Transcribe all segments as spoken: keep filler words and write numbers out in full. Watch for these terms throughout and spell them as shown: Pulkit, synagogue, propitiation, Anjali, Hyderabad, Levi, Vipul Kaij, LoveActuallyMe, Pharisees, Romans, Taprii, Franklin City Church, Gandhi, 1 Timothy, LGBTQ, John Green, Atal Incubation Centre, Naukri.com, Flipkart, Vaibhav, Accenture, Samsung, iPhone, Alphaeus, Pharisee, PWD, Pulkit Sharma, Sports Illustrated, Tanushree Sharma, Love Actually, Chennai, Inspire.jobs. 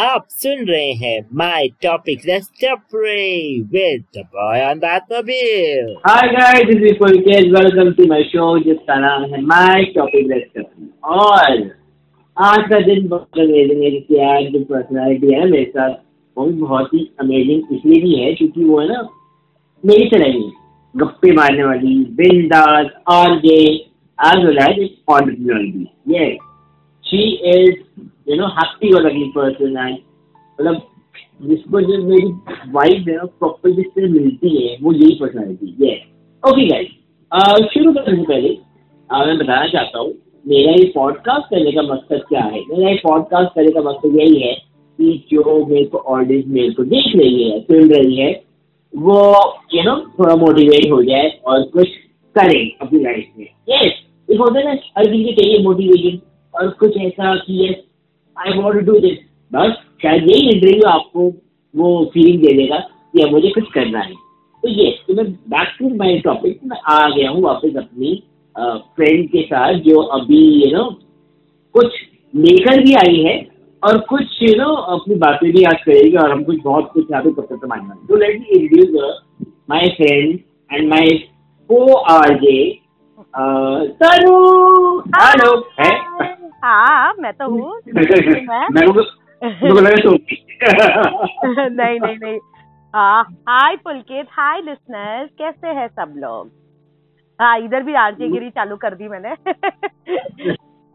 आप सुन रहे हैं my topic with the boy on that mobile. Hi guys, this is Vipul कैज, वेलकम टू माय शो जिसका नाम है माय टॉपिक। और आज का दिन बहुत अमेजिंग है क्योंकि आज जो पर्सनैलिटी है मेरे साथ वो बहुत ही अमेजिंग इसलिए भी है क्योंकि वो है ना मेरी तरह ही गप्पे मारने वाली बिंदास और जे आज लाइफ इज ऑन्टरप्रेन्योर भी ये she is you know happy or ugly person and मतलब जिसको जो मेरी वाइफ है ना प्रॉपर जिससे मिलती है वो यही पर्सनैलिटी है। ओके गाइस, शुरू करने से पहले मैं बताना चाहता हूँ मेरा ये पॉडकास्ट करने का मकसद क्या है। मेरा ये पॉडकास्ट करने का मकसद यही है कि जो मेरे को ऑडियंस मेरे को देख रही है सुन रही है वो यू नो थोड़ा मोटिवेट हो जाए और कुछ करे अपनी लाइफ में। यस, एक होता है ना हर दिन के चाहिए मोटिवेशन और कुछ ऐसा कि yes I want to do this, बस शायद यही इंटरव्यू आपको वो फीलिंग दे देगा कि अब मुझे कुछ करना है। तो ये तो मैं बैक टू माय टॉपिक मैं आ गया हूँ वापस अपनी फ्रेंड के साथ जो अभी यू नो कुछ लेकर भी आई है और कुछ यू नो अपनी बातें भी आज करेगी और हम कुछ बहुत कुछ यहाँ पे पसंद मानना। तो let me introduce my friend and my को-आरजे Tanu. Hello. है हाँ मैं तो हूँ। नहीं नहीं नहीं हाय पुलकित, हाय लिसनर्स, कैसे हैं सब लोग। हाँ इधर भी आरजे गिरी चालू कर दी मैंने।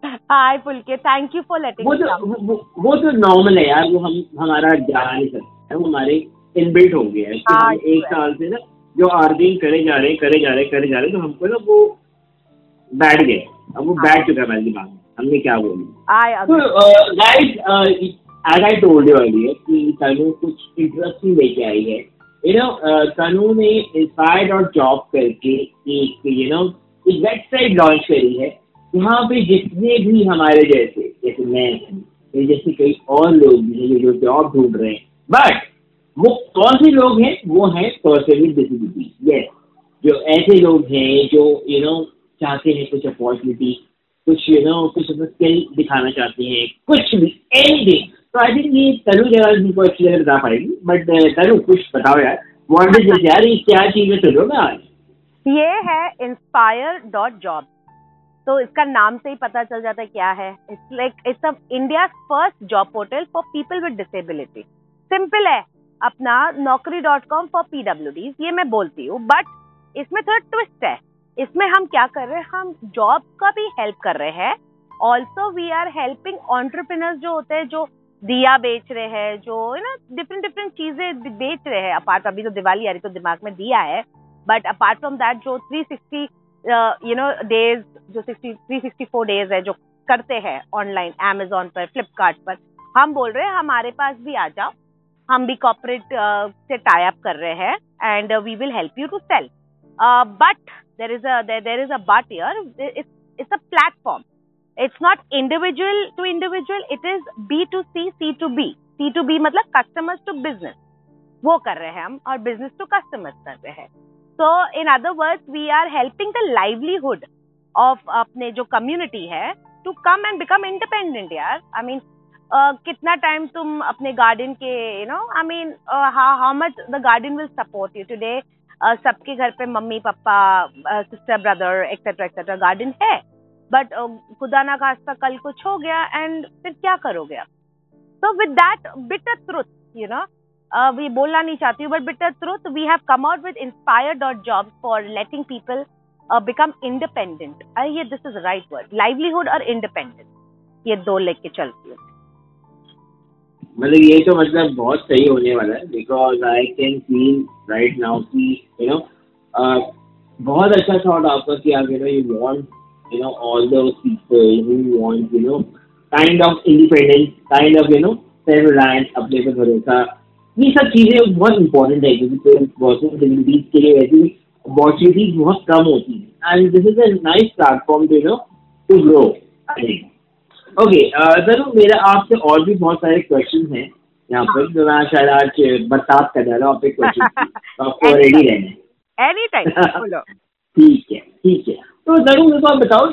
Hi Pulkit, thank you for letting. वो तो वो तो नॉर्मल है यार, वो हम हमारा जा नहीं सकता, वो हमारे इनबिल्ट हो गया है। एक साल से ना जो आरजे करे जा रहे करे जा रहे करे जा रहे तो हमको ना वो बैठ गए, अब वो बैठ चुका है मेरे दिमाग में हमने क्या बोली। आज आई टोल्ड यू अर्लियर कि तनु कुछ इंटरेस्टिंग लेके आई है। यू नो तनु ने इंस्पायर डॉट जॉब्स करके एक यू नो एक वेबसाइट लॉन्च करी है जहाँ पे जितने भी हमारे जैसे जैसे मैं जैसे कई और लोग भी हैं जो जॉब ढूंढ रहे हैं, बट वो कौन से लोग हैं, वो हैं पर्सन विद डिसेबिलिटी। यस, जो ऐसे लोग हैं जो यू नो चाहते हैं कुछ अपॉर्चुनिटी कुछ यू नो कुछ स्किल दिखाना चाहते हैं कुछ भी एनीथिंग। तो आई थिंक ये तनु जगह उनको अच्छी तरह बता पाएगी। बट तनु कुछ बताओ यार, व्हाट इज दिस यार, ये क्या चीज है तनु ना। ये है इंस्पायर डॉट जॉब्स, तो इसका नाम से ही पता चल जाता है क्या है। It's like it's India first job portal for people with disability. Simple है, अपना नौकरी डॉट कॉम फॉर पीडब्ल्यूडीज ये मैं बोलती हूँ, बट इसमें थोड़ा ट्विस्ट है। इसमें हम क्या कर रहे हैं, हम जॉब का भी हेल्प कर रहे हैं। Also we are helping entrepreneurs जो होते हैं जो दिया बेच रहे हैं, जो है ना डिफरेंट डिफरेंट चीजें बेच रहे हैं। अपार्ट अभी तो दिवाली आ रही तो दिमाग में दिया है, बट अपार्ट फ्रॉम दैट जो three sixty you know days जो थ्री सिक्सटी फोर डेज है जो करते हैं ऑनलाइन अमेजॉन पर फ्लिपकार्ट पर, हम बोल रहे हैं हमारे पास भी आ जाओ। हम भी कॉर्पोरेट uh, से टाई अप कर रहे हैं and we will help you to sell. But there is a there, there is a but here, it's it's a platform, it's not individual to individual, it is B to C, C to B. C to B मतलब customers to business, वो कर रहे हैं हम और business to customers कर रहे हैं। So in other words we are helping the livelihood of अपने जो community है to come and become independent यार। I mean uh, कितना time तुम अपने garden के you know I mean uh, how, how much the garden will support you today। Uh, सबके घर पे mummy papa sister brother etcetera etcetera garden है, but uh, खुदा ना खास्ता कल कुछ हो गया एंड फिर क्या करोगे आप। So with that bitter truth you know we बोलना नहीं चाहती हूँ, but bitter truth we have come out with inspire dot jobs for letting people become independent. ये this is right word, livelihood और इंडिपेंडेंट, ये दो लेके चलती है। मतलब ये तो मतलब बहुत सही होने वाला है because I can feel right now कि यू नो बहुत अच्छा थॉट आपका कि आप you know you want you know all those people who want you know kind of independence kind of you know self reliance, अपने पे भरोसा। ये सब चीज़ें बहुत इंपॉर्टेंट है क्योंकि पर्सनल डिसेबिलिटीज के लिए वैसे भी अपॉर्चुनिटीज बहुत कम होती है and this is a nice platform to you know to grow. Okay जरूर, मेरा आपसे और भी बहुत सारे क्वेश्चन हैं यहाँ पर जो मैं शायद आज बरसात कर जा रहा हूँ आपके क्वेश्चन, आपको रेडी रहना एनी टाइम। ठीक है ठीक है, तो जरूर मेरे को आप बताओ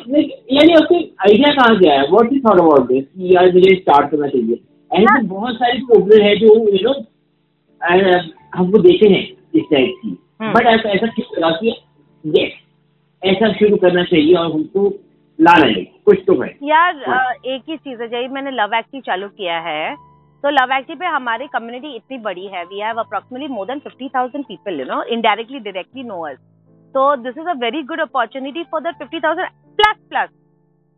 यानी आपको आइडिया कहाँ से आया, what you thought about this यार मुझे स्टार्ट करना चाहिए। ऐसे बहुत सारी प्रॉब्लम है जो यू नो हमको देखे हैं इस टाइप की, बट ऐसा क्यों लगा कि यस ऐसा शुरू करना चाहिए और हमको लाना है कुछ तो है यार। आ, एक ही चीज है जब मैंने लव एक्चुअली चालू किया है तो लव एक्चुअली पे हमारी कम्युनिटी इतनी बड़ी है, we have approximately more than fifty thousand people you know indirectly directly know us, so this is a very good opportunity for the fifty thousand plus plus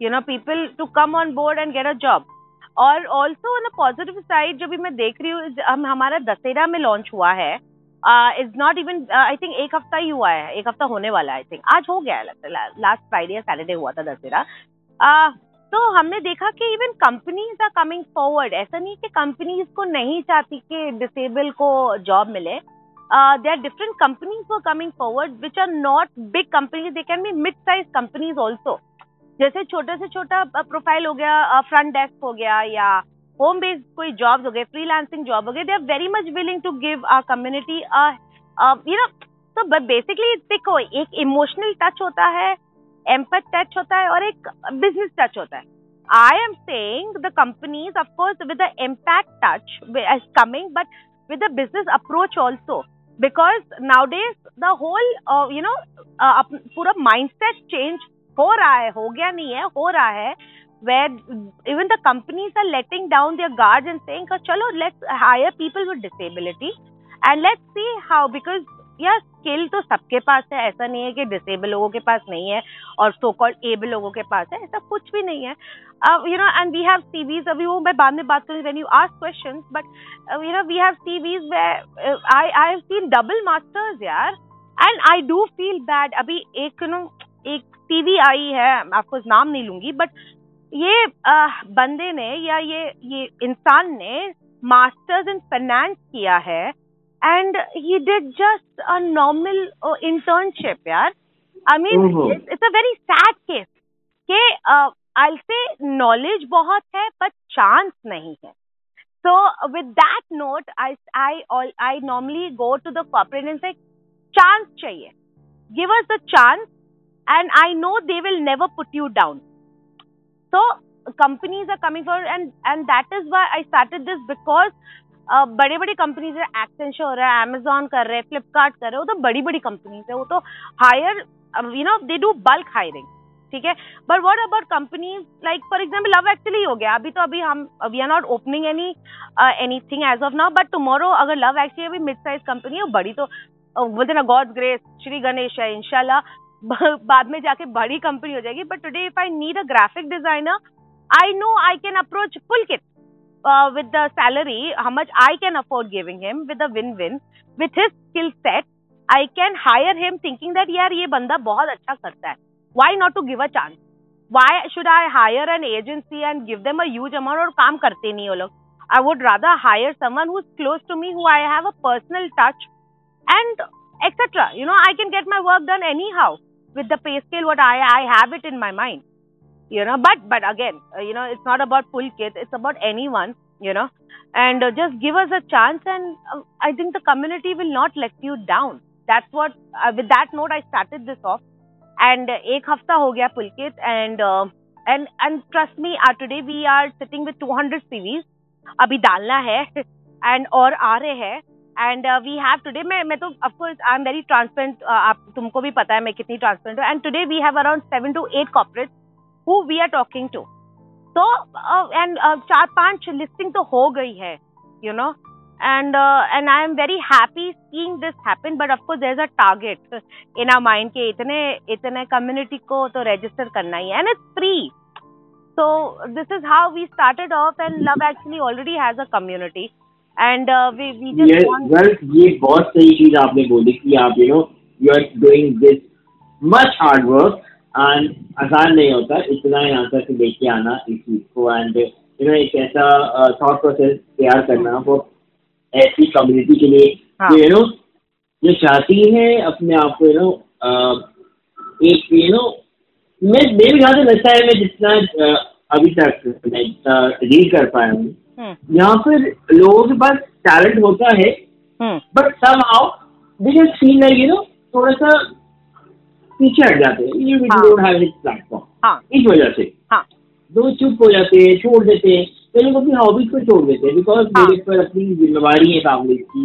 you know people to come on board and get a job. और also on a positive side जब भी मैं देख रही हूँ हम हमारा दशहरा में launch हुआ है, it's not even I think एक हफ्ता ही हुआ है, एक हफ्ता होने वाला है I think, आज हो गया है लगता है, last Friday या Saturday हुआ था दशहरा। तो हमने देखा कि even companies are coming forward, ऐसा नहीं कि कंपनीज को नहीं चाहती कि डिसेबल को जॉब मिले, Uh, there are different companies who are coming forward which are not big companies, they can be mid-sized companies also. जैसे छोटे से छोटा प्रोफाइल हो गया, फ्रंट डेस्क हो गया या होम बेस्ड कोई जॉब्स हो गए, फ्रीलांसिंग जॉब हो गए, they are very much willing to give our community you know. तो बेसिकली देखो एक इमोशनल टच होता है, एम्पैथ टच होता है और एक बिजनेस टच होता है। I am saying the companies of course with the impact touch is coming but with the business approach also. Because nowadays the whole uh, you know uh, पूरा mindset change हो रहा है, हो गया नहीं है हो रहा है, where even the companies are letting down their guards and saying चलो let's hire people with disability and let's see how, because यार स्किल तो सबके पास है, ऐसा नहीं है कि डिसेबल लोगों के पास नहीं है और सो कॉल्ड एबल लोगों के पास है, ऐसा कुछ भी नहीं है you know. And we have CVs, अभी वो मैं बाद में बात करूंगी when you ask questions, but you know we have CVs where I I have seen double masters यार, and I do feel bad. अभी एक यू नो एक सीवी आई है, आपको नाम नहीं लूंगी, बट ये आ, बंदे ने या ये ये इंसान ने मास्टर्स इन फाइनेंस किया है and he did just a normal uh, internship yaar, I mean mm-hmm. it's, it's a very sad case ke uh, I'll say knowledge bahut hai but chance nahi hai. So uh, with that note i i all i normally go to the corporate and say chance chahiye, give us the chance and I know they will never put you down. So companies are coming forward and and that is why I started this, because बड़े बड़ी companies है, Accenture हो रहा है, Amazon कर रहे हैं, फ्लिपकार्ट कर रहे हैं, वो तो बड़ी बड़ी कंपनीज है, वो तो hire you know they do bulk hiring, ठीक है। But what about companies like for example Love Actually हो गया, अभी तो अभी हम we are not opening any anything as of now, but tomorrow अगर लव एक्चुअली अभी मिड साइज कंपनी है, बड़ी तो with in God's grace Shri Ganesh है इंशाल्लाह बाद में जाके बड़ी कंपनी हो जाएगी। But today if I need a graphic designer I know I can approach Pulkit Uh, with the salary, how much I can afford giving him, with a win-win, with his skill set, I can hire him thinking that यार ये बंदा बहुत अच्छा करता है. Why not to give a chance? Why should I hire an agency and give them a huge amount और काम करते नहीं वो लोग? I would rather hire someone who's close to me, who I have a personal touch and et cetera. You know, I can get my work done anyhow with the pay scale what I I have it in my mind. You know, but but again, uh, you know, it's not about Pulkit, it's about anyone, you know, and uh, just give us a chance and uh, I think the community will not let you down. That's what, uh, with that note, I started this off and uh, ek hafta ho gaya Pulkit and, uh, and, and trust me, uh, today we are sitting with two hundred C Vs, abhi dalna hai and aur aa rahe hai. And uh, we have today, मैं मैं तो of course I'm very transparent, uh, आप तुमको भी पता है मैं कितनी transparent हूँ, and today we have around seven to eight corporates who we are talking to. So, uh, and uh, चार पांच listing तो हो गई है, you know, and uh, and I am very happy seeing this happen. But of course, there's a target in our mind कि इतने इतने community को तो register करना ही है, and it's free. So this is how we started off, and Love Actually already has a community, and uh, we we just yes, want. Well, ये बहुत सही चीज आपने बोली कि आप you know you are doing this much hard work. आसान नहीं होता इतना यहाँ तक लेके आना इस चीज को, एंड यू नो एक ऐसा थॉट प्रोसेस तैयार करना वो ऐसी कम्युनिटी के लिए यू नो जो चाहती है अपने आप को यू नो एक यू नो मैं मेरे ख्याल से लगता है मैं जितना अभी तक जितना रीड कर पाया हूँ यहाँ पर लोगों के पास टैलेंट होता है but somehow they just feel like you know थोड़ा सा पीछे हट जाते हैं, ये we don't have it platform, इस वजह से लोग चुप हो जाते हैं, छोड़ देते हैं, वो लोग अपनी हॉबीज पे छोड़ देते हैं बिकॉज मेरे पर अपनी जिम्मेवारी है फैमिली की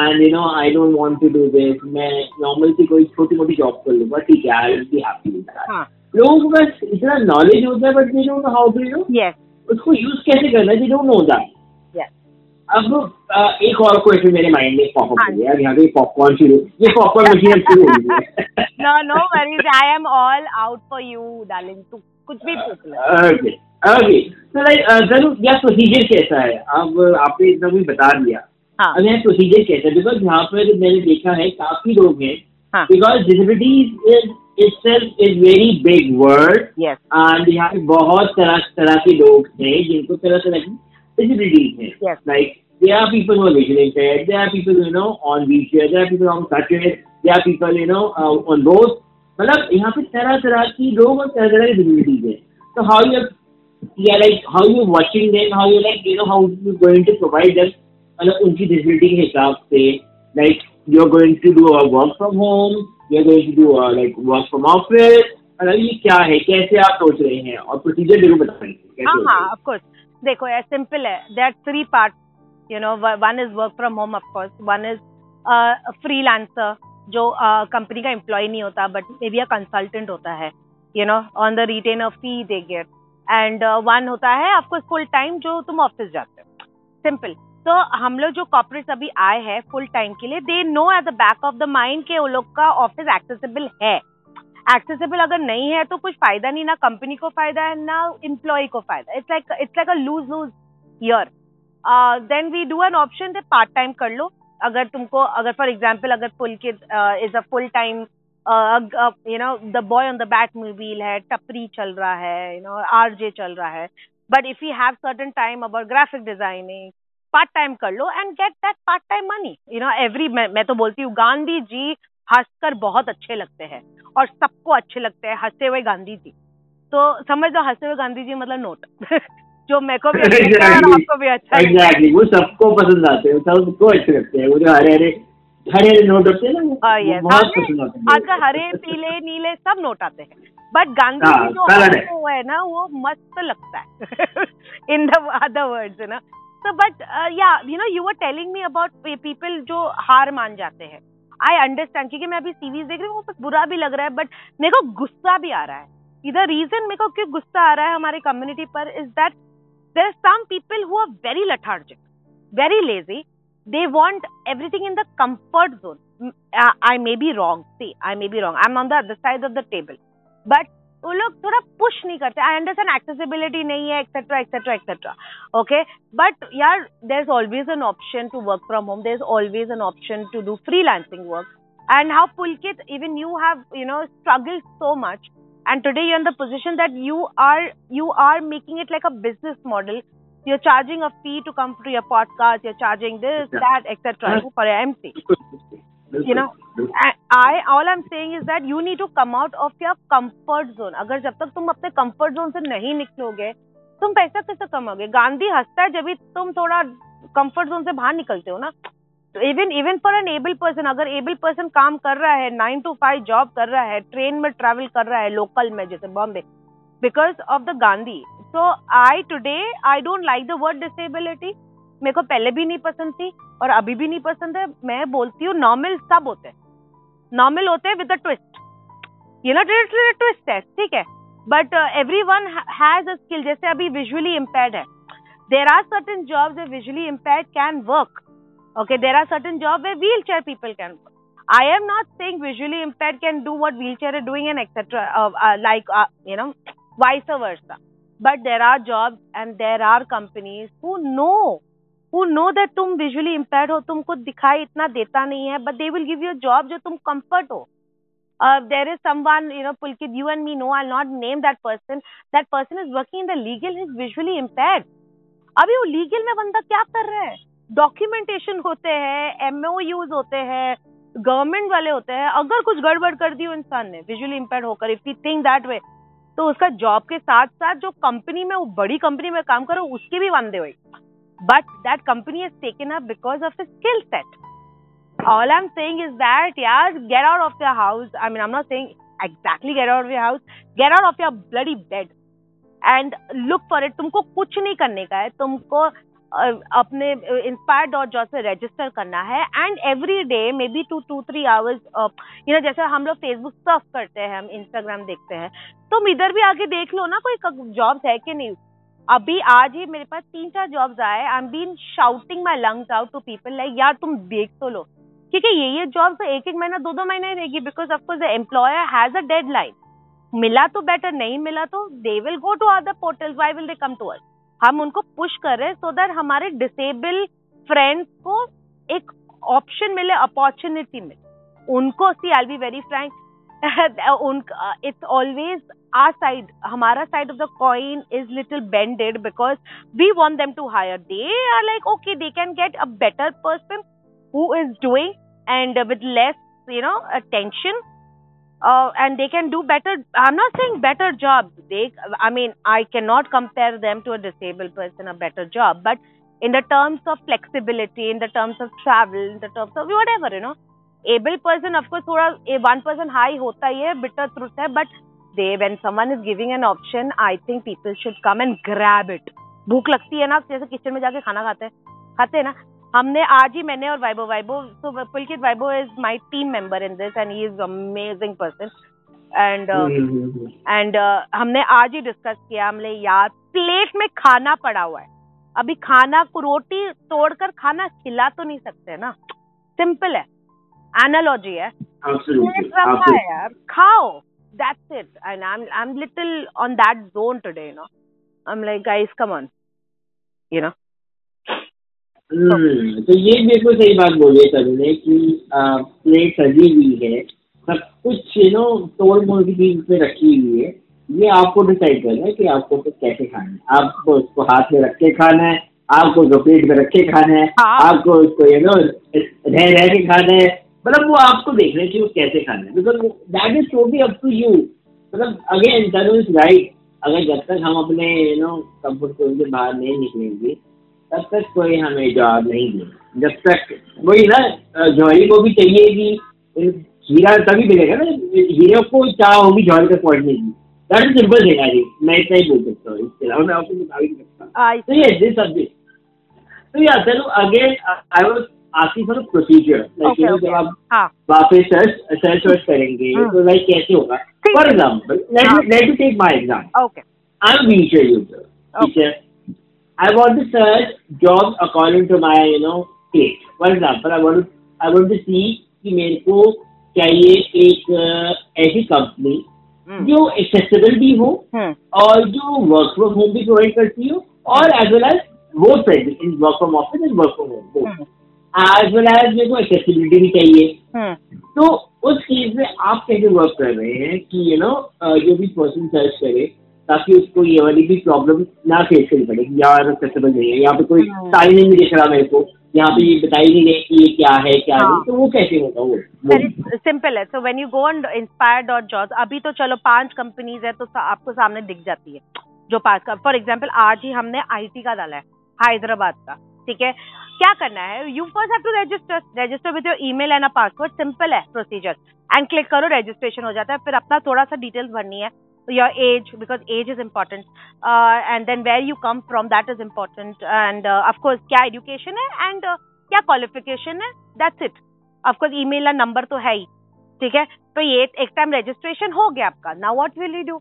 and you know I don't want to do this. मैं नॉर्मल से कोई छोटी मोटी जॉब कर लूंगा ठीक है I will be happy with that. लोगों को बस इतना नॉलेज होता है but they don't know how to you know उसको यूज कैसे करना है दे डोंट नो दैट. अब uh, एक और क्वेश्चन मेरे माइंड में पॉप अप हो गया यहाँ पे पॉपकॉर्न शुरू ये पॉपकॉर्न मशीन शुरू हो गई. No no worries I am all out for you darling तू कुछ भी पूछ ले. ओके ओके सो लाइक जरूर यार प्रोसीजर कैसा है अब आपने इतना भी बता दिया अब यहाँ प्रोसीजर कैसा है बिकॉज यहाँ पर मैंने देखा है काफी लोग हैं because disabilities is itself is very big word and यहाँ पे बहुत तरह तरह के लोग हैं जिनको तरह तरह की disabilities hai. Yes. Like, there are people who are visually impaired, there are people, you know, on wheelchair, there are people on crutches, there are people, you know, uh, on roads. मतलब यहाँ पे तरह तरह की लोग और तरह तरह की disabilities है. So how you are like how you are watching them, how you are like you know how you are going to provide them मतलब उनकी disability के हिसाब से like you are going to do a work from home, you are going to do a like work from office. मतलब ये क्या है कैसे आप सोच रहे हैं और procedure जरूर बताएंगे. हाँ हाँ of course. देखो ये सिंपल है. There three part you know one is work from home of course one is freelancer जो कंपनी uh, का एम्प्लॉय नहीं होता but maybe a consultant होता है you know on the retainer fee they get and one होता है of course full time जो तुम ऑफिस जाते हो सिंपल. तो हम लोग जो कॉर्पोरेट्स अभी आए हैं फुल टाइम के लिए they know at the back of the mind के वो लोग का ऑफिस एक्सेसिबल है. एक्सेसिबल अगर नहीं है तो कुछ फायदा नहीं ना कंपनी को फायदा है ना एम्प्लॉय को फायदा. It's like it's like a loose loose year. Then we do an option they part time कर लो. अगर तुमको अगर फॉर एग्जांपल अगर Pulkit is a full time you know the boy on the bat मूवील है टपरी चल रहा है यू नो आरजे चल रहा है but if you have certain time about graphic designing part time कर लो and get that part time money you know every. मैं तो बोलती हूँ गांधी जी हंसकर बहुत अच्छे लगते हैं और सबको अच्छे लगते हैं हंसते हुए गांधी जी. तो समझ लो हंसते हुए गांधी जी मतलब नोट जो मेरे को भी अच्छा है और आपको भी अच्छा है वो सबको पसंद आते हैं सबको अच्छे लगते हैं वो जो हरे हरे हरे हरे नोट होते हैं ना बहुत पसंद आते हैं. आजकल हरे पीले नीले सब नोट आते हैं बट गांधी जी जो हंसते हुए है ना वो मस्त लगता है इन द अदर वर्ड्स है ना. तो बट या you know you are telling me about people जो हार मान जाते हैं आई अंडरस्टैंड क्योंकि मैं अभी सीरीज देख रही हूँ बुरा भी लग रहा है बट मेरे को गुस्सा भी आ रहा है. इधर रीजन मेरे को क्यों गुस्सा आ रहा है हमारे कम्युनिटी पर is that there are some people who are very lethargic very lazy they want everything in the comfort zone. I may be wrong see I may be wrong I am on the other side of the table but वो लोग थोड़ा push नहीं करते. I understand accessibility नहीं है etcetera etcetera etcetera okay but यार there is always an option to work from home there is always an option to do freelancing work and how Pulkit even you have you know struggle so much and today you are in the position that you are you are making it like a business model. You are charging a fee to come to your podcast you are charging this that etcetera for your MC you know I all I'm saying is that you need to come out of your comfort zone. अगर जब तक तुम अपने comfort zone से नहीं निकलोगे तुम पैसा कैसे कमाओगे. गांधी हंसता है जब भी तुम थोड़ा comfort zone से बाहर निकलते हो ना. even even for an able person अगर able person काम कर रहा है nine to five job कर रहा है train में travel कर रहा है local में जैसे Bombay because of the Gandhi. so I today I don't like the word disability. मेरे को पहले भी नहीं पसंद थी और अभी भी नहीं पसंद है. मैं बोलती हूँ नॉर्मल सब होते हैं नॉर्मल होते हैं विद अ ट्विस्ट ये ना ट्विस्ट है ठीक है but everyone has a skill. जैसे अभी विजुअली इम्पेयर्ड है there are certain jobs where visually impaired can work okay there are certain job where wheel chair people can work. I am not saying visually impaired can do what wheel chair is doing and etcetera like you know vice versa but there are jobs and there are companies who know who know that तुम visually impaired हो तुमको दिखाई इतना देता नहीं है but they will give you a job जो तुम comfort हो. uh, there is someone you know Pulkit you and me know I'll not name that person. that person is working in the legal is visually impaired. अभी वो legal में बंदा क्या कर रहा है documentation होते हैं M O Us होते हैं government वाले होते हैं. अगर कुछ गड़बड़ कर दी हो इंसान ने visually impaired होकर if you think that way तो उसका job के साथ साथ जो company में वो बड़ी company में काम करो उसके भी वांदे होगी. But that company is taken up because of his skill set. All I'm saying is that, yeah, get out of your house. I mean, I'm not saying exactly get out of your house. Get out of your bloody bed. And look for it. तुमको कुछ नहीं करने का है, तुमको अपने inspire dot jobs से register करना है and every day may be two to three hours you know, जैसे हम लोग फेसबुक सर्फ करते हैं, हम इंस्टाग्राम देखते हैं, तुम इधर भी आगे देख लो ना कोई जॉब्स है कि नहीं. अभी आज ही मेरे पास तीन चार जॉब्स आए. I am been shouting my lungs out to people like यार तुम देख तो लो. ठीक है, ये ये जॉब तो एक एक महीना दो दो महीना ही रहेगी because of course the employer has a deadline. मिला तो बेटर, नहीं मिला तो they will go to other portals. Why will they come to us? हम उनको पुश कर रहे हैं सो दैट हमारे डिसेबल फ्रेंड्स को एक ऑप्शन मिले, अपॉर्चुनिटी मिले उनको. See I will be very frank, it's always our side, हमारा side of the coin is little bended because we want them to hire. They are like okay they can get a better person who is doing and with less, you know, attention uh, and they can do better. I'm not saying better jobs. They, I mean, I cannot compare them to a disabled person, a better job. But in the terms of flexibility, in the terms of travel, in the terms of whatever, you know, able person, of course, thoda, one person high hota hai, bitter truth hai, but they, when someone is giving an option, I think people should come and grab it. भूख लगती है ना, जैसे kitchen में जाके खाना खाते हैं खाते हैं ना. हमने आज ही मैंने और वाइबो वाइबो सो पुलकित वाइबो is my team member in this and he is amazing person and and हमने आज ही डिस्कस किया. हमने यार प्लेट में खाना पड़ा हुआ है, अभी खाना को रोटी तोड़कर खाना खिला तो नहीं सकते ना. सिंपल है, एनालॉजी है, प्लेट रखा है यार खाओ, that's it. And I I am little on that zone today, you know. I am like guys come on, you know. Hmm, तो ये बिल्कुल सही बात बोली तनु ने कि प्लेट सजी हुई है, सब कुछ यू नो तोड़ मोड़ की चीज पे रखी हुई है. ये आपको डिसाइड करना है कि आपको कैसे खाना है. आपको उसको हाथ में रख के खाना है, आपको उसको प्लेट में रख के खाना है, आपको उसको यू नो रह रह के खाना है. मतलब वो आपको देखना है कि वो कैसे खाना है, because that is totally up to you. मतलब अगेन तनु इज राइट, अगर जब तक हम अपने यू नो कंफर्ट जोन से बाहर नहीं निकलेंगे तब तक कोई हमें जॉब नहीं देगा. जब तक वही ना, जॉली को भी चाहिए कि हीरा तभी मिलेगा ना, हीरो को चाह होगी जॉली का पॉइंट नहीं. दैट इज सिंपल है यार, मैं इतना ही बोल सकता हूँ. इसके अलावा मैं आपको बता भी नहीं सकता. तो ये दिस सब्जेक्ट तो यार चलो again I was asking for procedure like you know, जब आप वापस सर्च सर्च वर्च करेंगे तो लाइक कैसे होगा. For example let let me take my example. Okay, I am visual user. ठीक है, I want to search jobs according to my, you know, state. For example, I want to I want to see कि मेरे को चाहिए एक ऐसी company जो accessible भी हो और जो work from home भी प्रोवाइड करती हो और as well as वो friendly in work from office and work from home as well as मेरे को accessibility भी चाहिए. तो उस चीज में आप कैसे work कर रहे हैं कि you know जो भी person search करे ताकि उसको ये वाली भी प्रॉब्लम ना फेस करनी पड़े कि यार एक्सेसिबल नहीं है, यहाँ पे कोई साइन नहीं दिख रहा मेरे को, यहाँ पे ये बताई नहीं गई कि ये क्या है क्या नहीं. तो वो कैसे होगा? वो सिंपल है. So when you go on inspire dot jobs, अभी तो चलो पांच कंपनीज है तो आपको सामने दिख जाती है जो पांच का. फॉर एग्जाम्पल आज ही हमने आई टी का डाला है, हैदराबाद का. ठीक है, क्या करना है? You first have to register register with your email and a password. Simple है प्रोसीजर, एंड क्लिक करो, रजिस्ट्रेशन हो जाता है. फिर अपना थोड़ा सा डिटेल्स भरनी है, your age, because age is important, uh, and then where you come from, that is important, and uh, of course kya education hai and uh, kya qualification hai, that's it. Of course email and number to hai. ठीक है, तो ये एक time registration हो गया आपका. now what will you do?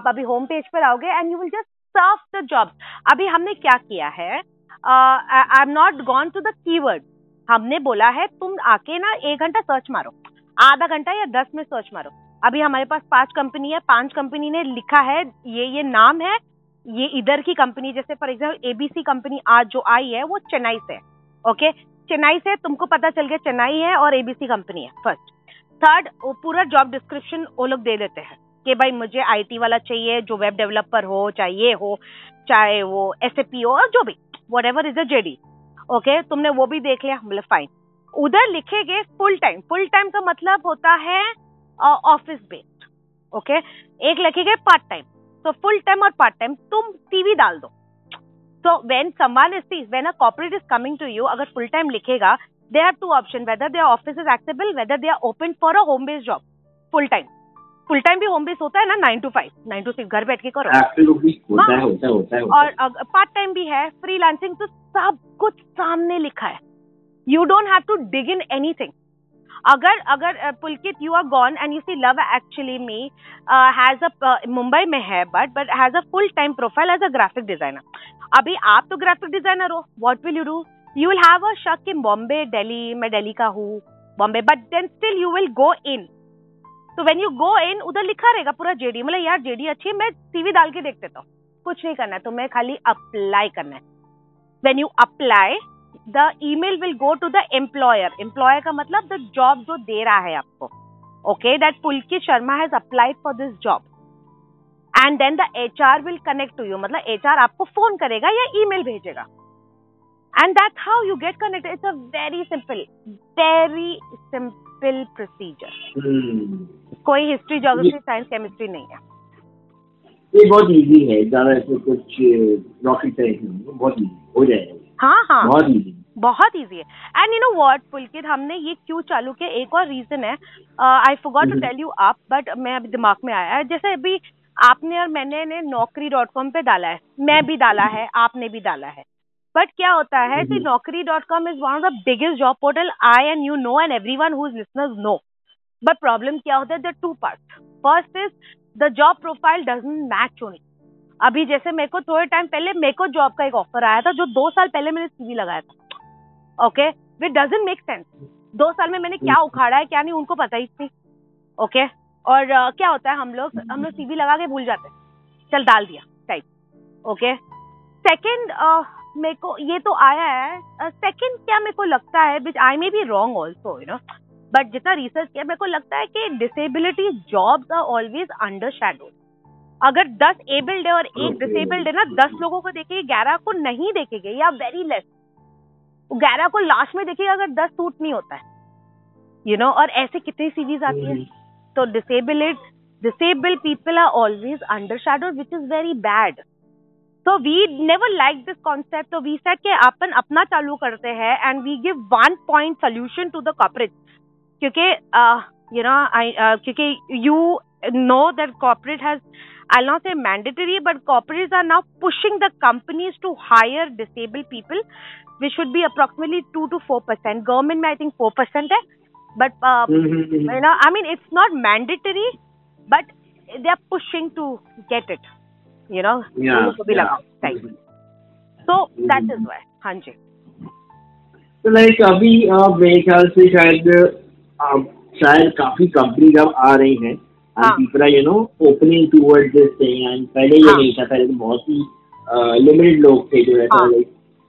आप अभी home page पर आओगे and you will just surf the jobs. अभी हमने क्या किया है, uh, I've not gone to the keyword. हमने बोला है तुम आके ना एक घंटा search मारो, आधा घंटा या दस मिनट search मारो. अभी हमारे पास पांच कंपनी है, पांच कंपनी ने लिखा है ये ये नाम है, ये इधर की कंपनी. जैसे फॉर एग्जाम्पल एबीसी कंपनी आज जो आई है वो चेन्नई से है. ओके, चेन्नई से तुमको पता चल गया चेन्नई है और एबीसी कंपनी है. फर्स्ट थर्ड पूरा जॉब डिस्क्रिप्शन वो लोग दे देते हैं कि भाई मुझे आईटी वाला चाहिए जो वेब डेवलपर हो, चाहे ये हो, चाहे वो एसएपी हो, जो भी whatever is a JD. Okay, तुमने वो भी देख लिया, मतलब फाइन. उधर लिखेंगे फुल टाइम. फुल टाइम का मतलब होता है ऑफिस बेस्ड. ओके, एक लिखेंगे part time. So full time और पार्ट टाइम तुम टीवी डाल दो. So when someone is when a corporate is coming to you, अगर फुल टाइम लिखेगा, they have two option, whether their office is accessible, whether they are open for a home based job. Full time full time भी home base होता है ना, nine to five nine to six घर बैठ के करो, होता है, होता है, होता है, और पार्ट टाइम भी है, फ्रीलांसिंग, तो सब कुछ सामने लिखा है. You don't have to dig in anything. अगर अगर Pulkit you are gone and you see love actually me has a, Mumbai में है but but has a full time profile as a graphic designer. अभी आप तो ग्राफिक डिजाइनर हो, what will you do? You will have a शक in Bombay, Delhi, मैं दिल्ली का हूँ Bombay, but then still you will go in. तो व्हेन यू गो इन, उधर लिखा रहेगा पूरा जेडी, मतलब यार जेडी अच्छी है, मैं सीवी डाल के देख देता हूँ, कुछ नहीं करना है, तो मैं खाली अप्लाई करना है. When you apply, the email will go to the employer. Employer का मतलब द जॉब जो दे रहा है आपको. Okay, that Pulkit Sharma has applied for this job, and then the H R will connect to you. मतलब एच आर आपको phone करेगा या ईमेल भेजेगा, and that how you get connected. It's a very simple, very simple procedure. कोई history, geography, science, chemistry नहीं है. ये बहुत इजी है, ज़्यादा इसमें कुछ रॉकेट साइंस नहीं, बहुत इजी हो जाएगा. हाँ हाँ, बहुत इजी, बहुत इजी है. And you know what Pulkit, हमने ये क्यों चालू किया, एक और रीजन है, I forgot to tell you आप, बट मैं अभी दिमाग में आया है. जैसे अभी आपने और मैंने ने नौकरी डॉट कॉम पे डाला है, मैं भी डाला है, आपने भी डाला है, बट क्या होता है कि Naukri dot com is one of the biggest job portal. I and you know, and every one who is listeners know. But problem क्या होता है, there are two parts. First is the job profile doesn't match होनी. अभी जैसे मेरे को थोड़े time पहले मेरे को जॉब का एक ऑफर आया था, जो दो साल पहले मैंने सीवी लगाया था. Okay, which doesn't make sense. दो साल में मैंने क्या उखाड़ा है क्या नहीं, उनको पता ही नहीं. Okay okay? और uh, क्या होता है, हम लोग हम लोग सीवी लगा के भूल जाते हैं, चल डाल दिया टाइप. ओके, सेकेंड मेरे को ये तो आया है. सेकेंड uh, क्या मेरे को लगता है, which I may be wrong also you know, but जितना रिसर्च किया मेरे को लगता है कि disability jobs are always under shadow. अगर दस एबल्ड है और एक डिसेबल्ड है ना, दस लोगों को देखेंगे, ग्यारह को नहीं देखेंगे या वेरी लेस, ग्यारह को लास्ट में देखेगा अगर दस सूट नहीं होता है यू you नो know, और ऐसे कितनी सीरीज आती है. तो disabled disabled people are always under shadow, which is very bad. तो we never like this concept. तो वी सेड के अपन अपना चालू करते हैं, and we give one point solution to the corporate. क्योंकि यू नो आई क्योंकि you know that corporate has, I will not say mandatory, but corporates are now pushing the companies to hire disabled people, which should be approximately to to four percent. Government में I think four percent है, but you know I mean it's not mandatory, but they are pushing to get it you know, उनको भी लगा time. So that is why. हाँ जी, like अभी मेरे ख्याल से शायद शायद काफी कंपनी जब आ रही है, you know, opening towards this thing. And पहले ये नहीं था, पहले बहुत ही लिमिटेड लोग थे जो ऐसा लाइक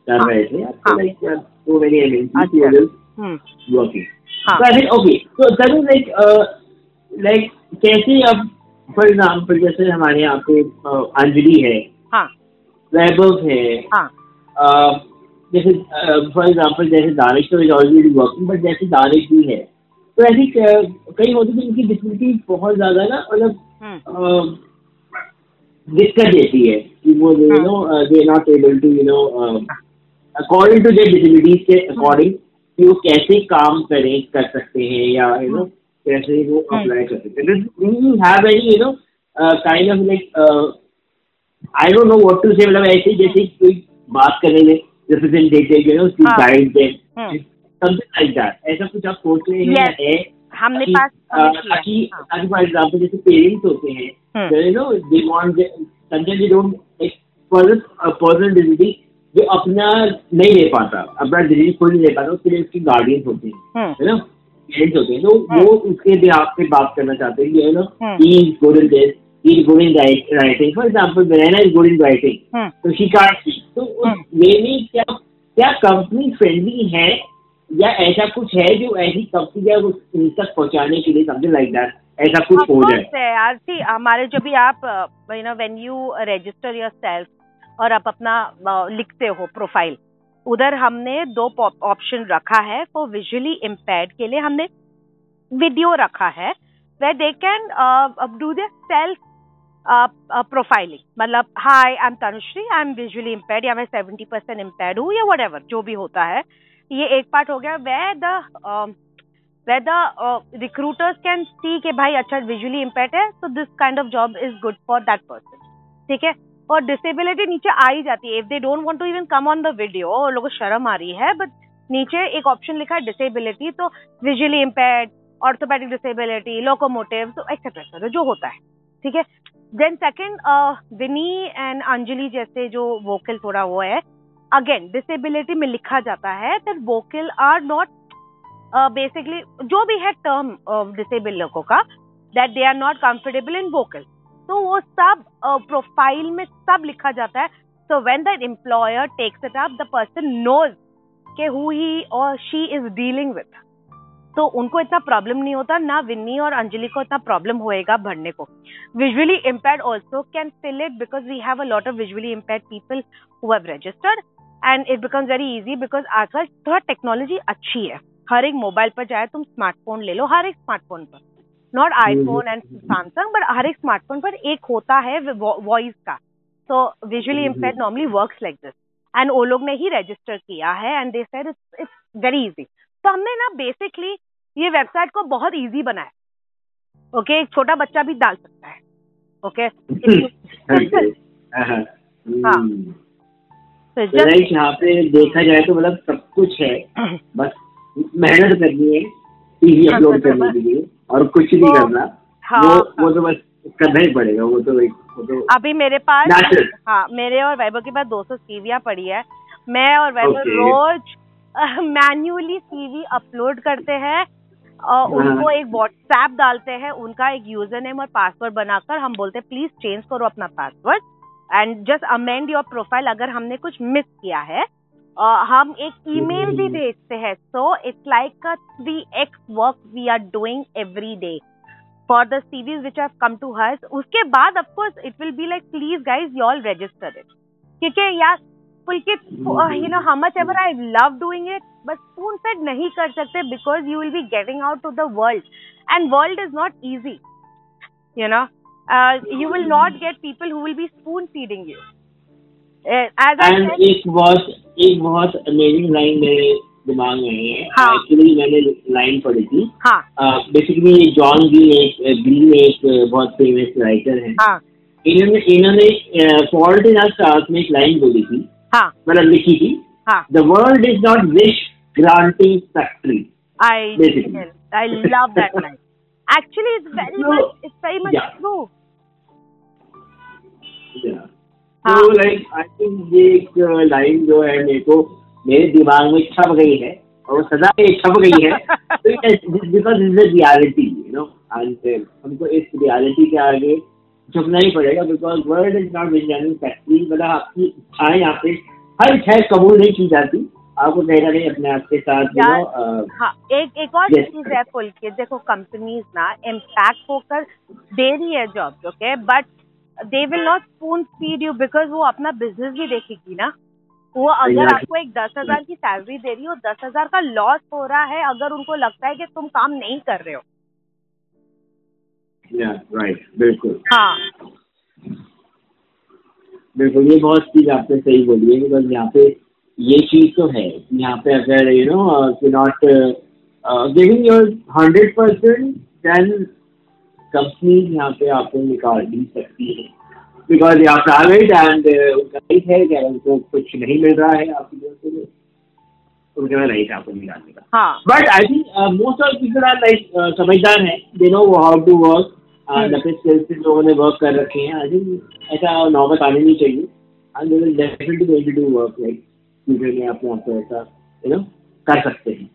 कर रहे थे. Like so many MNCs working. So I think okay, so that is like like कैसे. अब फॉर एग्जांपल जैसे हमारे यहाँ पे अंजलि है, वैभव है, जैसे फॉर एग्जांपल जैसे Danish is already working, but जैसे दानिश भी है, तो ऐसी कई होती है जिनकी डिफिकल्टी बहुत ज्यादा ना, मतलब दिक्कत देती है कि वो you know they not able to you know according to their disabilities के अकॉर्डिंग कि वो कैसे काम करें कर सकते हैं, या यू नो कैसे वो अप्लाई कर सकते हैं. You have any you know kind of like I don't know what to say. मतलब ऐसे जैसे कोई बात करेंगे, जैसे दिन देते you know to guide them, something like that. ऐसा कुछ आप सोच रहे हैं हमने पास ताकि ताकि फॉर एग्जाम्पल जैसे पेरेंट्स होते हैं, you know they want sometimes they don't personal decision जो अपना नहीं ले पाता, अपना डिसीजन खुद नहीं ले पाता, उसके लिए उसकी गार्डियंस होते हैं, है ना, पेरेंट्स होते हैं. तो वो उसके लिए आपसे बात करना चाहते हैं, you know he is good in this, he is good in writing. For example बनाना इज गुड इन राइटिंग, तो शी कांट. तो वे में क्या क्या कंपनी फ्रेंडली है, या ऐसा कुछ है जो ऐसी कंपनी या उन तक पहुंचाने के लिए समथिंग लाइक दैट, ऐसा कुछ हो जाए. यार सी, हमारे जब भी आप you know when you register yourself और आप अपना लिखते हो प्रोफाइल, उधर हमने दो ऑप्शन रखा है. फॉर विजुअली इम्पेयर्ड के लिए हमने वीडियो रखा है, where they can do their self profiling. मतलब hi I am Tanushree, I am visually impaired, या मैं सेवेंटी परसेंट इम्पेयर्ड हूँ, या वट एवर जो भी होता है. ये एक पार्ट हो गया, way the whether uh, recruiters can see that bhai acha visually impaired hai, so this kind of job is good for that person. ठीक है, और डिसेबिलिटी नीचे आ ही जाती है. If they don't want to even come on the video, लोगों को शर्म आ रही है, बट नीचे एक ऑप्शन लिखा है डिसेबिलिटी, तो visually impaired, orthopaedic disability, locomotive etcetera जो होता है. ठीक है, then second Vini and Anjali जैसे जो वोकल थोड़ा वो है, अगेन डिसेबिलिटी में लिखा जाता है that vocal are not basically जो भी है टर्म डिसेबल uh, लोगों का, that they are not comfortable in vocal. तो वो सब प्रोफाइल uh, में सब लिखा जाता है. So when that employer takes it up, the person knows के हु ही और शी इज डीलिंग विथ, तो उनको इतना प्रॉब्लम नहीं होता, ना विन्नी और अंजलि को इतना प्रॉब्लम होएगा भरने को. Visually impaired also can fill it because we have a lot of visually impaired people who have registered and it becomes very easy because आजकल थोड़ा टेक्नोलॉजी अच्छी है. हर एक मोबाइल पर जाए, तुम स्मार्टफोन ले लो, हर एक स्मार्टफोन पर, not iPhone and Samsung, but हर एक स्मार्टफोन पर एक होता है वॉइस का. So visually impaired normally works like this and वो लोग ने ही रजिस्टर किया है and they said it's it's very easy. तो हमने ना बेसिकली ये वेबसाइट को बहुत इजी बनाया. Okay okay? एक छोटा बच्चा भी डाल सकता है. ओके हाँ, यहाँ पे देखा जाए तो मतलब सब कुछ है, बस मेहनत करनी है टीवी अपलोड करने के लिए और कुछ नहीं करना. हाँ, वो, हाँ, वो तो बस करना ही पड़ेगा. वो तो, वो तो अभी मेरे पास हाँ मेरे और वैभव के पास दो सौ सीवियाँ पड़ी है. मैं और वैभव okay. रोज मैन्युअली सीवी अपलोड करते हैं और हाँ, उनको एक व्हाट्सएप डालते हैं, उनका एक यूजर नेम और पासवर्ड बनाकर हम बोलते हैं प्लीज चेंज करो अपना password and just amend your profile अगर हमने कुछ मिस किया है. Uh, हम एक ईमेल भी भेजते हैं. So it's like a three X work we are doing every day for the series which have come to hers. उसके बाद of course it will be like please guys you all register it. ठीक है यार Pulkit, you know how much ever I love doing it, but phone set नहीं कर सकते because you will be getting out to the world and world is not easy. You know you will not get people who will be spoon feeding you. एक बहुत एक बहुत amazing line मेरे दिमाग में है. एक्चुअली मैंने लाइन पढ़ी थी. बेसिकली जॉन ग्रीन एक ग्रीन एक बहुत फेमस राइटर है. इन्होंने इन्होंने फॉल्ट इन आवर स्टार्स में एक लाइन बोली थी, मतलब लिखी थी, the world is not wish granting factory. I I love that line. Actually it's very much it's very much true. तो लाइक आई थिंक ये एक लाइन जो है मेरे को मेरे दिमाग में छप गई है और सदा ये छप गई है because is a reality. You know answer हमको इस रियलिटी के आगे झुकना ही पड़ेगा बिकॉज वर्ल्ड इज नॉट विज्ञानिक फैक्ट्री. मतलब आपकी इच्छाएं यहाँ पे हर खैर कबूल नहीं की जाती, आपको कहीं ना कहीं अपने आप के साथ. एक एक और चीज है पुलकित, देखो कंपनीज ना इम्पैक्ट होकर दे रही है jobs, okay, but they will not spoon feed you because वो अपना बिजनेस भी देखेगी ना. वो अगर आपको एक दस हजार की सैलरी दे रही हो, दस हजार का लॉस हो रहा है अगर उनको लगता है कि तुम काम नहीं कर रहे हो. yeah, right, बिल्कुल हाँ बिल्कुल. ये बहुत चीज आपने सही बोली है बिकॉज यहाँ पे ये चीज तो है. यहाँ पे अगर you know not giving your hundred percent then company यहाँ पे आपको निकाल नहीं सकती है बिकॉज यहाँ प्राइवेट एंड उनका राइट है क्या उनको कुछ नहीं मिल रहा है आपकी तरफ से, उनका राइट आपको निकालने का. But I think most of people are like समझदार हैं, they know how to work. अपने स्किल्स से लोगों ने वर्क कर रखे हैं. आई थिंक ऐसा नौबत आनी नहीं चाहिए and they will definitely going to do work like future में. आप ऐसा यू नो कर सकते हैं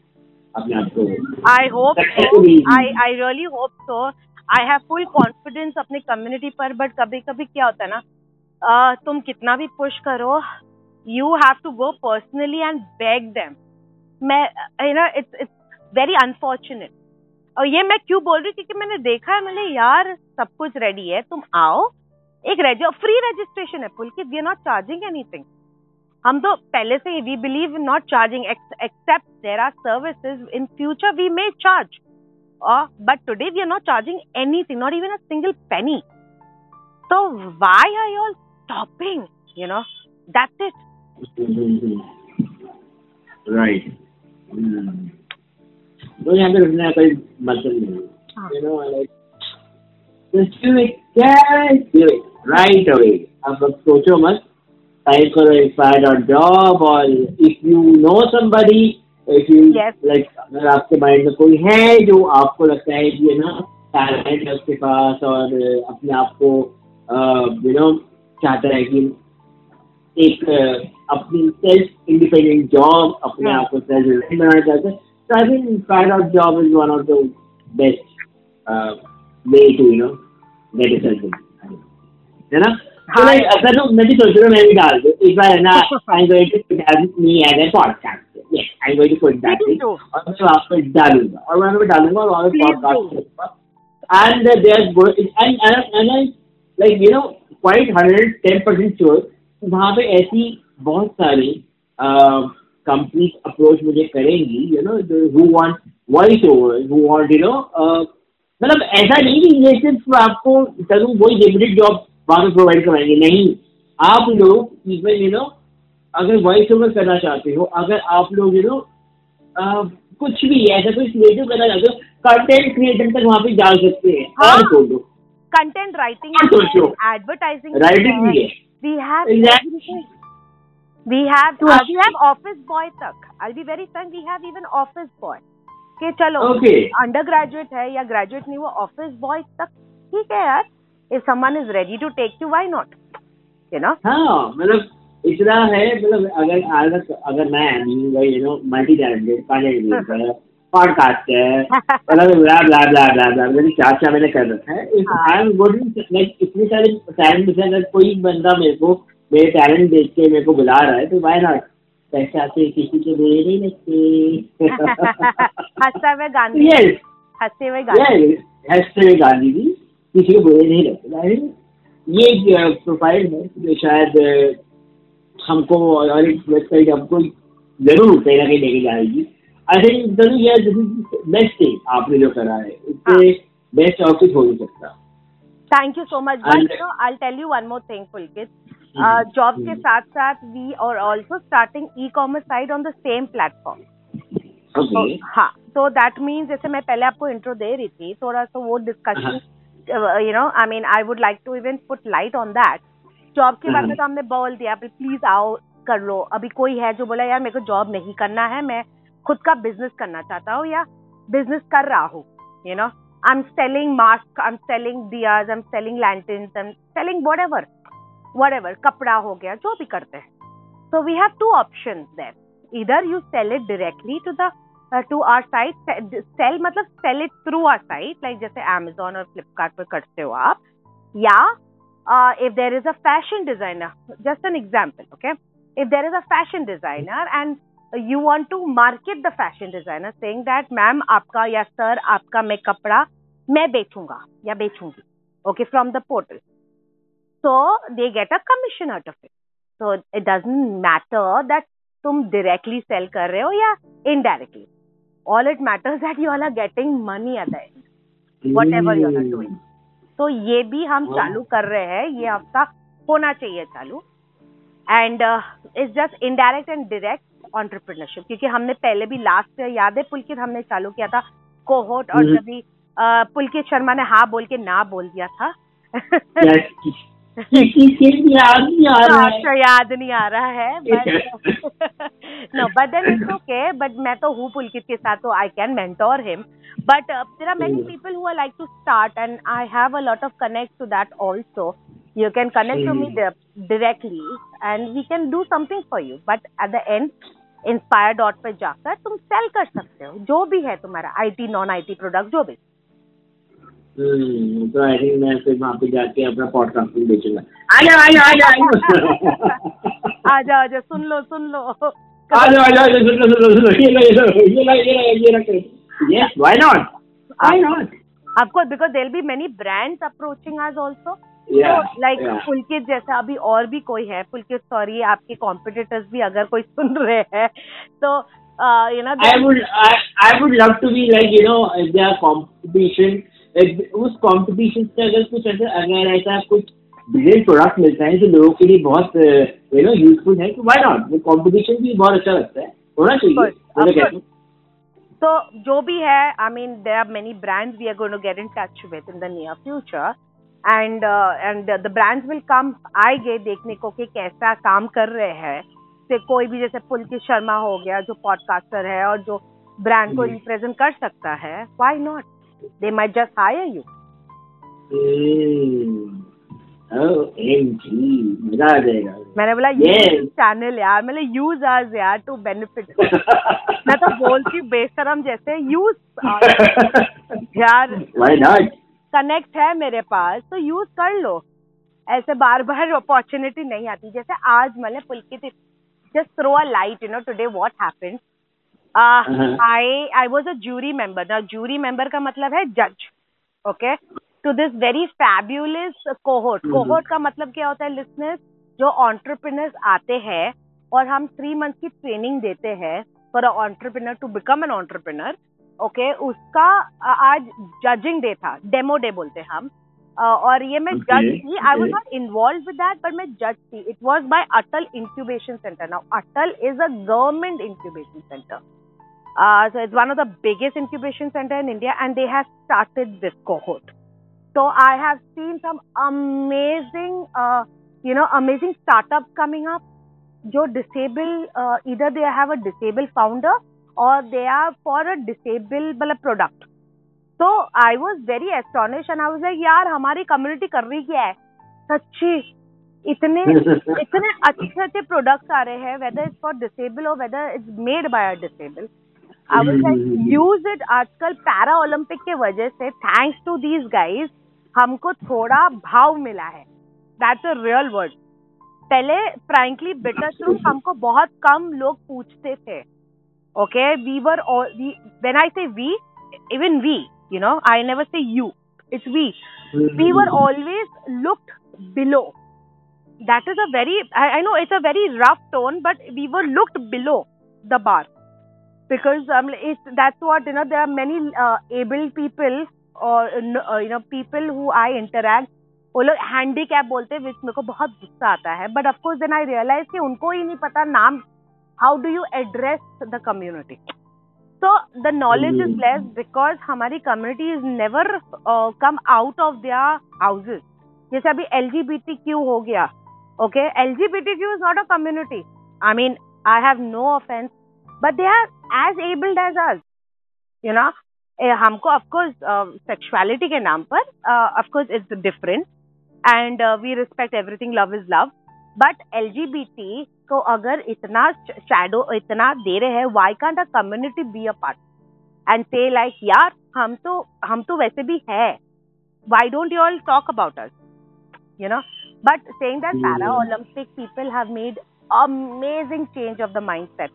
अपने आप को. I hope I I really hope so. I have full confidence अपने कम्युनिटी पर, बट कभी कभी क्या होता है ना, तुम कितना भी पुश करो, you have to go personally and beg them. मैं you know it's it's very unfortunate. और ये मैं क्यों बोल रही हूँ क्योंकि मैंने देखा है, मतलब यार सब कुछ रेडी है, तुम आओ, एक रजिस्टर फ्री रजिस्ट्रेशन है Pulkit, we are not charging anything. हम तो पहले से we believe not charging except there are services in future we may charge. Uh, but today we are not charging anything, not even a single penny. So why are you all stopping? You know, that's it. Right. Mm. तो यहाँ पे रुकने का कोई मतलब नहीं, you know, like just do it, just do it right away. अब अब सोचो मत, type करो inspire dot job और if you know somebody, if you yes. like अगर आपके माइंड में कोई है जो आपको लगता है कि ना टैलेंट है उसके पास और अपने आप को यू नो चाहता है कि एक अपनी सेल्फ इंडिपेंडेंट जॉब, अपने आप को सेल्फ रिलायंट बनाना चाहते हैं, तो आई think inspire dot job is one of the best way to you know get itself, है ना? हाँ, अगर तो मैं भी सोच रहा हूँ मैं भी डाल दूँ इस बार, है ना? आई एम गोइंग टू डाल me as a podcast, yes I am going to put that in और मैं वहाँ पे डालूंगा और वहाँ पे डालूंगा और वहाँ पे पॉडकास्ट करूँगा and there and and like you know quite hundred ten percent sure वहाँ पे ऐसी बहुत सारी कंपनी अप्रोच मुझे करेंगी, you know, who want voice over, who want you know, मतलब ऐसा नहीं कि ये सिर्फ आपको तनु वही डेफिनेट जॉब वहाँ पे प्रोवाइड कराएंगे, नहीं, आप लोग इवन यू नो अगर वॉइस ओवर करना चाहते हो, अगर आप लोग यू नो कुछ भी ऐसा कोई क्रिएटिव करना चाहते हो, कंटेंट क्रिएटर तक वहाँ पे डाल सकते हैं, और सोचो कंटेंट राइटिंग, एडवर्टाइजिंग, राइटिंग भी है. We have exactly. everything. We have uh, we have office boy tak. I'll be very frank. We have even office boy. Okay, चलो. Okay. Undergraduate है या graduate नहीं, वो office boy तक ठीक है यार. If someone is ready to take you, why not? You know? हाँ, मतलब इतना है, मतलब अगर अगर अगर मैं you know multi talented, talented, podcast है, मतलब blah blah blah blah blah मैंने चार चार मैंने कर रखा है. If I'm going to like इतने सारे टैलेंट में से अगर कोई बंदा मेरे को मेरे टैलेंट देख के मेरे को बुला रहा है तो why not? पैसे आते किसी के बुरे नहीं लगते. हंसते हुए गांधी जी, हंसते हुए गांधी हंसते हुए गांधी जी किसी के बुरे नहीं लगते. ये एक प्रोफाइल है जो शायद हमको और एक वेबसाइट हमको जरूर कहीं ना कहीं लेके जाएगी. आई थिंक तनु यार दिस इज बेस्ट थिंग आपने जो करा है, इससे बेस्ट और कुछ हो नहीं सकता. Thank you so much. But no I will tell you one more thing Pulkit, job के साथ साथ वी और also starting e commerce site on the same platform. हाँ, सो दैट मीन्स जैसे मैं पहले आपको इंट्रो दे रही थी थोड़ा सा वो discussion, you know I mean I would like to even put light on that. Job के बारे में तो हमने बोल दिया, प्लीज आओ कर लो. अभी कोई है जो बोला यार मेरे को जॉब नहीं करना है, मैं खुद का बिजनेस करना चाहता हूँ या बिजनेस कर रहा हूँ, you know I am selling mask, I am selling diyas, I am selling lanterns, I am selling whatever whatever कपड़ा हो गया जो भी करते हैं. So we have two options there, इधर you sell it directly to the to our site, sell मतलब sell it through our site like जैसे Amazon और Flipkart पर करते हो आप, या if there is a fashion designer, just an example, okay, if there is a fashion designer and you want to market the fashion designer saying that ma'am आपका या sir आपका मैं कपड़ा मैं बेचूंगा या बेचूंगी, okay, from the portal, so they get a commission out of it. So it doesn't matter that तुम directly sell कर रहे हो या indirectly, all it matters that you all are getting money at the end whatever you all are doing. So ये भी हम चालू कर रहे हैं, ये हफ्ता होना चाहिए चालू. And uh, it's just indirect and direct entrepreneurship, क्योंकि हमने पहले भी लास्ट ईयर याद है पुलकित हमने चालू किया था कोहोट, और जब पुलकित शर्मा ने हाँ बोल के ना बोल दिया था याद नहीं आ रहा है, याद नहीं आ रहा है no but then it's okay. But मैं तो हूँ पुलकित के साथ, तो I can mentor him. But there are many people who are like to start and I have a lot of connect to that also. You can connect to me directly and we can do something for you. But at the end, Inspire dot पे जाकर तुम sell कर सकते हो जो भी है तुम्हारा I T non I T product जो भी. हम्म, तो I think मैं फिर वहाँ पे जाके अपना podcast भी बेचूँगा. आ जाओ आ जाओ आ जाओ आ जाओ जा सुन लो सुन लो आ जाओ आ जाओ सुन लो सुन लो सुन लो ये लो ये लो ये लो ये लो yes why not why not of course because there'll be many brands approaching us also. Like Pulkit जैसा अभी और भी कोई है पुलकित, सॉरी आपके कॉम्पिटिटर्स भी अगर कोई सुन रहे हैं तो you know I would I would love to be like you know if there competition, उस कॉम्पिटिशन से अगर कुछ अगर ऐसा कुछ ब्रिलियंट प्रोडक्ट मिलता है जो लोगों के लिए बहुत यू नो यूजफुल है तो व्हाई नॉट. कॉम्पिटिशन भी बहुत अच्छा लगता है, होना चाहिए. So, jo bhi hai, I mean, there are many brands we are going to get in touch with in the near future. And uh, and the, the brands will come, आएंगे देखने को कि कैसा काम कर रहे हैं. से कोई भी जैसे पुलकित शर्मा हो गया जो पॉडकास्टर है और जो ब्रांड को रिप्रेजेंट कर सकता है. Why not? They might just hire you. Mm. O M G, मजा आ जाएगा. मैंने बोला यूज चैनल यार, मैंने यूज आज यार टू बेनिफिट. मैं तो बोलती बेशरम जैसे यूज यार. Why not? कनेक्ट है मेरे पास तो यूज कर लो. ऐसे बार बार अपॉर्चुनिटी नहीं आती. जैसे आज मैंने पुलकित just throw a light, you know, today what happened. Uh, uh-huh. I I was a jury member. Now, jury member का मतलब है judge, okay? To this very fabulous cohort. Mm-hmm. Cohort का मतलब क्या होता है, listeners? जो entrepreneurs आते हैं और हम three months की training देते हैं for an entrepreneur to become an entrepreneur, okay? उसका आज judging day था, demo day बोलते हैं हम. Uh, और ये मैं जज थी. I was not involve with that but मैं जज थी. It was by Atal incubation centre. Now Atal is a government incubation centre. So it's one of the biggest incubation centre in India and they have started this cohort. So I have seen some amazing you know amazing startup coming up जो disable इधर they have a disable founder और they are for a disable मतलब product. तो I was very astonish and I was like यार हमारी community कर रही क्या है सच्ची. इतने इतने अच्छे अच्छे प्रोडक्ट्स आ रहे हैं वेदर इट्स फॉर डिसेबल और whether it's made by a disable. I was like use it. आजकल पैरा ओलंपिक के वजह से थैंक्स टू दीज गाइज हमको थोड़ा भाव मिला है. That's a real word. पहले फ्रैंकली बिटर थ्रू हमको बहुत कम लोग पूछते थे. Okay we were when I say we even we you know, I never say you, it's we. We were always looked below. That is a very, I, I know it's a very rough tone, but we were looked below the bar. Because um, it's, that's what, you know, there are many uh, able people or, uh, you know, people who I interact, वो लोग handicap बोलते हैं, which मेरे को बहुत गुस्सा आता है. But of course then I realized कि उनको ही नहीं पता नाम, how do you address the community? So the knowledge mm. is less because हमारी community is never uh, come out of their houses. जैसे अभी L G B T Q हो गया, okay? L G B T Q is not a community. I mean, I have no offense, but they are as abled as us, you know. हमको of course uh, sexuality के नाम पर, uh, of course it's different, and uh, we respect everything. Love is love, but L G B T तो अगर इतना shadow इतना दे रहे हैं why can't a community be a part and say like यार हम तो हम तो वैसे भी है. Why don't you all talk about us you know. But saying that para Olympic people have made amazing change of the mindset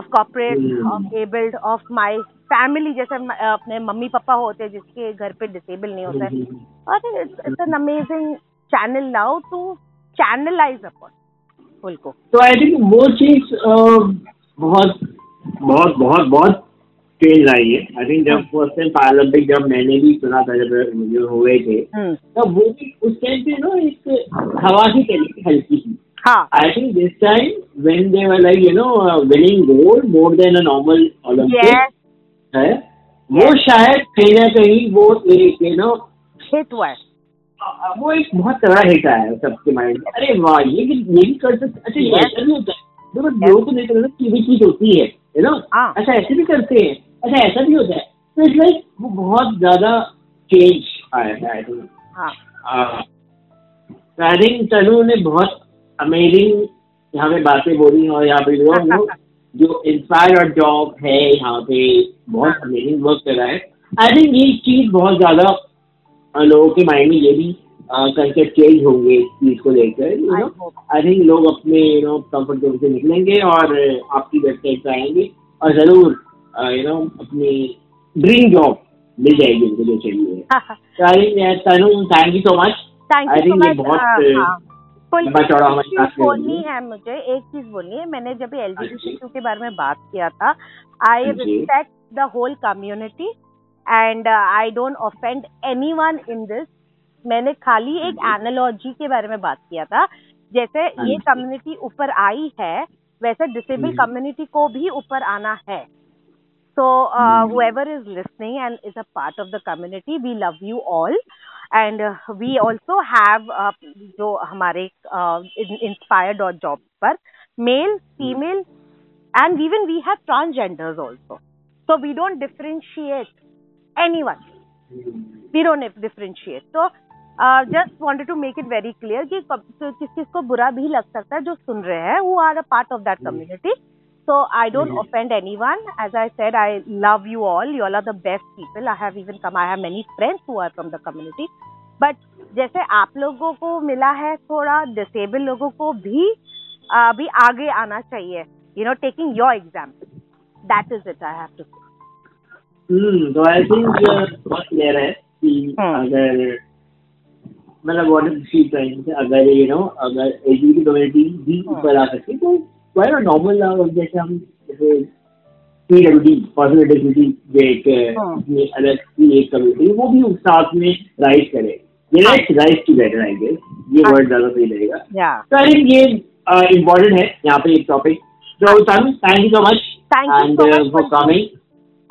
of corporate of abled of my family. जैसे अपने मम्मी पापा होते हैं जिसके घर पे disable नहीं होता है. और it's an amazing channel now to channelize upon. तो आई थिंक वो चीज बहुत बहुत बहुत बहुत चेंज आई है. आई थिंक जब फर्स्ट टाइम पैरालंपिक जब मैंने भी सुना था जब मुझे हुए थे तब वो भी उस टाइम पे ना एक हवा सी चली थी हल्की सी. I think this time when they were like you know winning gold more than a normal Olympic है वो शायद कहीं ना कहीं वो यू नो हिट हुआ है. वो एक बहुत तगड़ा हिट आया है सबके माइंड में. अरे वाह ये ये भी कर सकते. अच्छा ये ऐसा भी होता है मतलब लोगों को नहीं पता कि भी चीज होती है यू नो. अच्छा ऐसे भी करते हैं. अच्छा ऐसा भी होता है. तो इट्स लाइक वो बहुत ज्यादा चेंज आया है. आई थिंक आई थिंक तनु ने बहुत अमेजिंग यहाँ पे बातें बोली और यहाँ पे लोग जो इंस्पायर और जॉब है यहाँ पे बहुत अमेजिंग वर्क कर रहा है. आई थिंक ये चीज बहुत ज्यादा लोगों के माइंड में ये भी कंसेप्ट चेंज होंगे इस चीज को लेकर यू नो. आई थिंक लोग अपने यू नो कंफर्ट जोन से निकलेंगे और आपकी वेबसाइट पर आएंगे और जरूर यू नो अपनी ड्रीम जॉब मिल जाएगी उनको जो चाहिए. Thank you so much. I think ये बहुत बोलनी है. मुझे एक चीज बोलनी है. मैंने जब एलजीबीटीक्यू के बारे में बात किया था I respect the whole community and I don't offend any one in this. मैंने खाली एक एनालॉजी के बारे में बात किया था. जैसे ये कम्युनिटी ऊपर आई है वैसे डिसेबल कम्युनिटी को भी ऊपर आना है. So uh, whoever is listening and is a part of the community, we love you all. And uh, we also have uh, जो हमारे uh, Inspire.jobs पर male, female, and even we have transgenders also. So we don't differentiate anyone. We don't differentiate. So uh, just wanted to make it very clear कि किस किस को बुरा भी लग सकता है जो सुन रहे हैं, who are a part of that community. So I don't offend anyone. As I said, I love you all. You all are the best people. I have even come. I have many friends who are from the community. But जैसे आप लोगों को मिला है थोड़ा disabled लोगों को भी भी आगे आना चाहिए. You know, taking your example. That is it. I have to say. Hmm. So I think बहुत clear है कि अगर मतलब what is the point? अगर you know अगर L G B T community भी ऊपर आ सके तो why not normal now? जैसे हम P W D personal disability जो एक अलग की एक कम्युनिटी वो भी उस साथ में राइज करे राइज टू बेटर आएंगे ये वर्ड ज्यादा सही रहेगा. तो आई थिंक ये इम्पोर्टेंट है यहाँ पे एक टॉपिक. तो Tanu thank you so much and for coming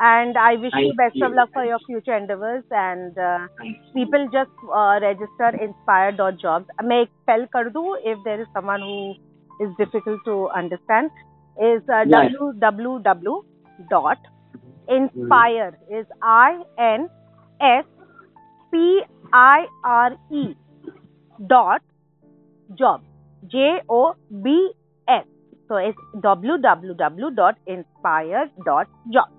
and I wish Thank you best you. of luck for your future endeavors and uh, people just uh, register inspire dot jobs. मैं एक spell कर दूँ if there is someone who is difficult to understand is uh, yeah. www dot inspire is I N S P I R E dot job J O B S. So it's www dot inspire dot job.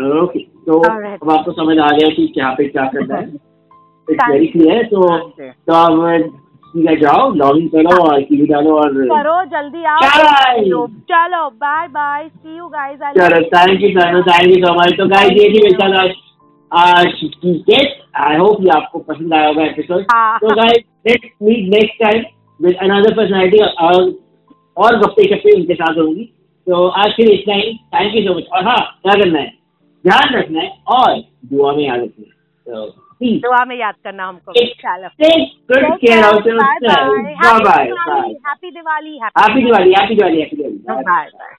Okay. So अब आपको समझ आ गया कि क्या पे क्या करना है. It's very clear. So तो अब सीधा जाओ लॉगिन करो और टीवी डालो और करो जल्दी आओ. चलो bye bye see you guys. I चलो thank you Tanu thank you so much. तो गाइस ये थी मेरे साथ आज आज की डेट. आई होप ये आपको पसंद आया होगा एपिसोड. तो guys let's meet next time with another personality और गप्पे शप्पे उनके साथ होंगी. तो आज के लिए इतना ही. Thank you so much. और हाँ क्या करना है ध्यान रखना है और दुआ में याद रखना है. दुआ में याद करना हमको. Happy Diwali happy Diwali happy Diwali happy Diwali.